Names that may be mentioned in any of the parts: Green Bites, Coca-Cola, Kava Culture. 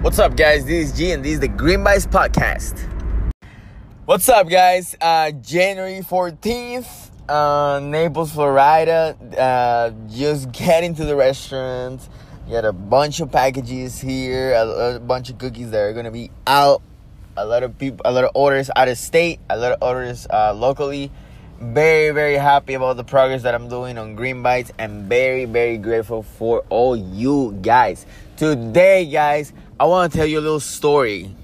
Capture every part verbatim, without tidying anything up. What's up, guys? This is G, and this is the Green Bites podcast. What's up, guys? Uh, January fourteenth, uh, Naples, Florida. Uh, just get into the restaurant. Got a bunch of packages here, a, a bunch of cookies that are gonna be out. A lot of people, a lot of orders out of state, a lot of orders uh, locally. Very, very happy about the progress that I'm doing on Green Bites, and very, very grateful for all you guys. Today, guys, I want to tell you a little story,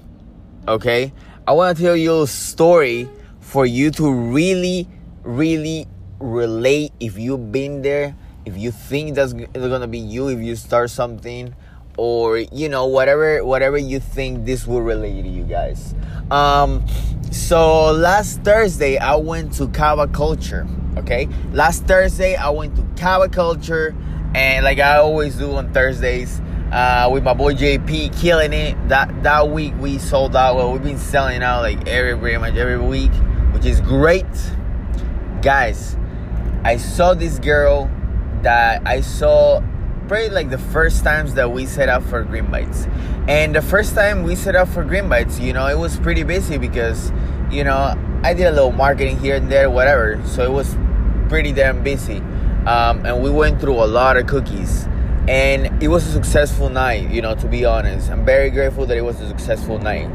okay? I want to tell you a little story for you to really, really relate if you've been there, if you think that's going to be you, if you start something, or, you know, whatever whatever you think this will relate to you guys. Um, so last Thursday, I went to Kava Culture, okay? Last Thursday, I went to Kava Culture, and like I always do on Thursdays, Uh, with my boy J P, killing it. That that week we sold out. Well, we've been selling out like every pretty much every week, which is great, guys. I saw this girl that I saw pretty like the first times that we set up for Green Bites, and the first time we set up for Green Bites, you know, it was pretty busy because, you know, I did a little marketing here and there, whatever. So it was pretty damn busy, um, and we went through a lot of cookies. And it was a successful night, you know, to be honest. I'm very grateful that it was a successful night.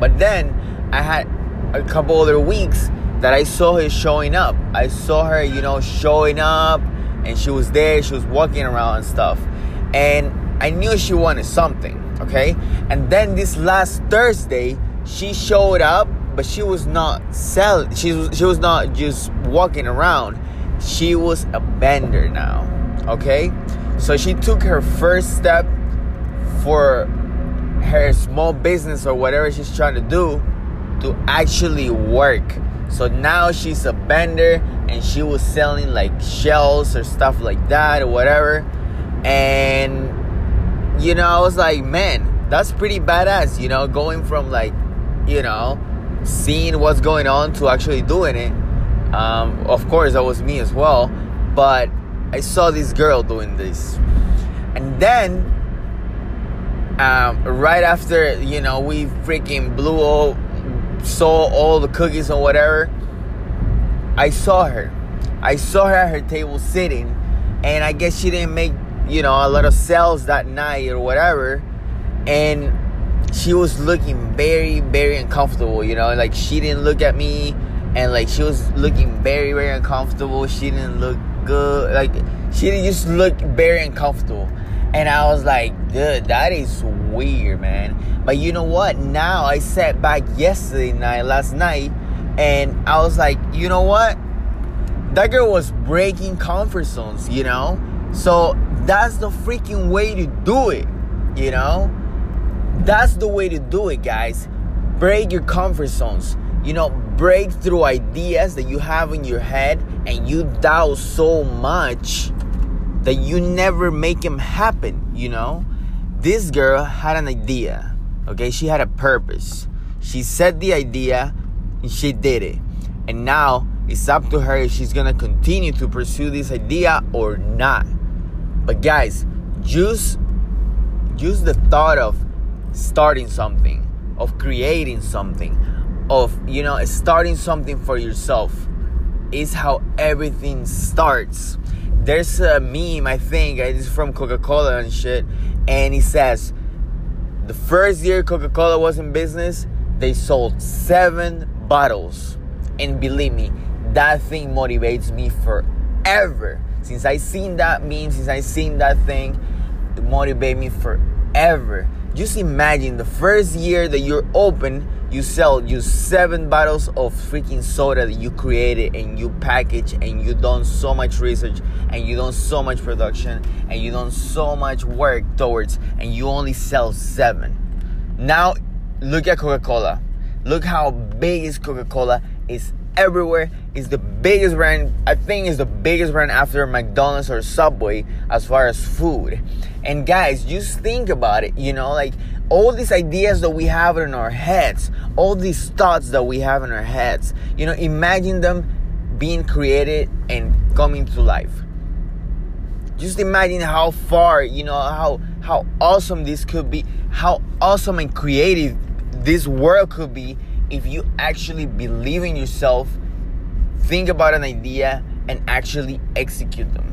But then I had a couple other weeks that I saw her showing up. I saw her, you know, showing up, and she was there. She was walking around and stuff. And I knew she wanted something, okay? And then this last Thursday, she showed up, but she was not selling. She was, she was not just walking around. She was a vendor now, okay? So she took her first step for her small business or whatever she's trying to do to actually work. So now she's a vendor, and she was selling like shells or stuff like that or whatever. And, you know, I was like, man, that's pretty badass, you know, going from like, you know, seeing what's going on to actually doing it. Um, of course, that was me as well. But I saw this girl doing this. And then, um, right after, you know, we freaking blew all, sold all the cookies or whatever, I saw her. I saw her at her table sitting, and I guess she didn't make, you know, a lot of sales that night or whatever. And she was looking very, very uncomfortable, you know, like she didn't look at me, and like she was looking very, very uncomfortable. She didn't look good. Like, she just looked very uncomfortable, and I was like, dude, that is weird, man. But you know what, now I sat back yesterday night last night, and I was like, you know what, that girl was breaking comfort zones, you know. So that's the freaking way to do it, you know. That's the way to do it, guys. Break your comfort zones, you know. Break through ideas that you have in your head, and you doubt so much that you never make them happen, you know. This girl had an idea, okay? She had a purpose. She said the idea, and she did it. And now it's up to her if she's gonna continue to pursue this idea or not. But guys, use, use the thought of starting something, of creating something, of, you know, starting something for yourself. Is how everything starts. There's a meme, I think it's from Coca-Cola and shit, and it says the first year Coca-Cola was in business, they sold seven bottles. And believe me, that thing motivates me forever. Since I seen that meme, since I seen that thing, it motivates me forever. Just imagine the first year that you're open, you sell you seven bottles of freaking soda that you created, and you package, and you done so much research, and you done so much production, and you done so much work towards, and you only sell seven. Now look at Coca-Cola. Look how big is Coca-Cola. It's everywhere. It's the biggest brand. I think it's the biggest brand after McDonald's or Subway as far as food. And guys, just think about it, you know, like all these ideas that we have in our heads, all these thoughts that we have in our heads, you know, imagine them being created and coming to life. Just imagine how far, you know, how how awesome this could be, how awesome and creative this world could be if you actually believe in yourself, think about an idea, and actually execute them.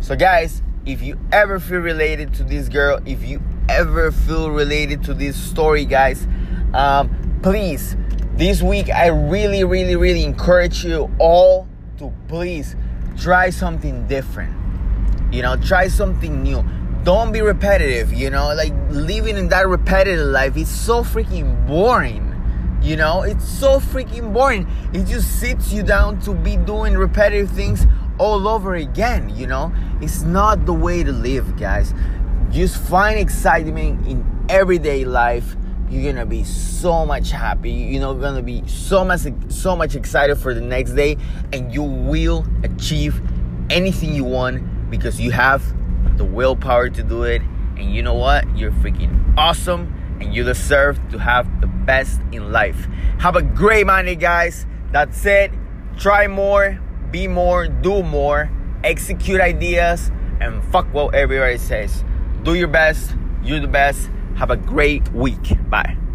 So guys, if you ever feel related to this girl, if you ever feel related to this story, guys, um, please, this week I really, really, really encourage you all to please try something different. You know, try something new. Don't be repetitive, you know, like living in that repetitive life is so freaking boring. You know, it's so freaking boring. It just sits you down to be doing repetitive things all over again, you know. It's not the way to live, guys. Just find excitement in everyday life. You're gonna be so much happy. You're not gonna be so much so much excited for the next day, and you will achieve anything you want because you have the willpower to do it. And you know what? You're freaking awesome, and you deserve to have the best in life. Have a great Monday, guys. That's it. Try more, be more, do more, execute ideas, and fuck what everybody says. Do your best. You're the best. Have a great week. Bye.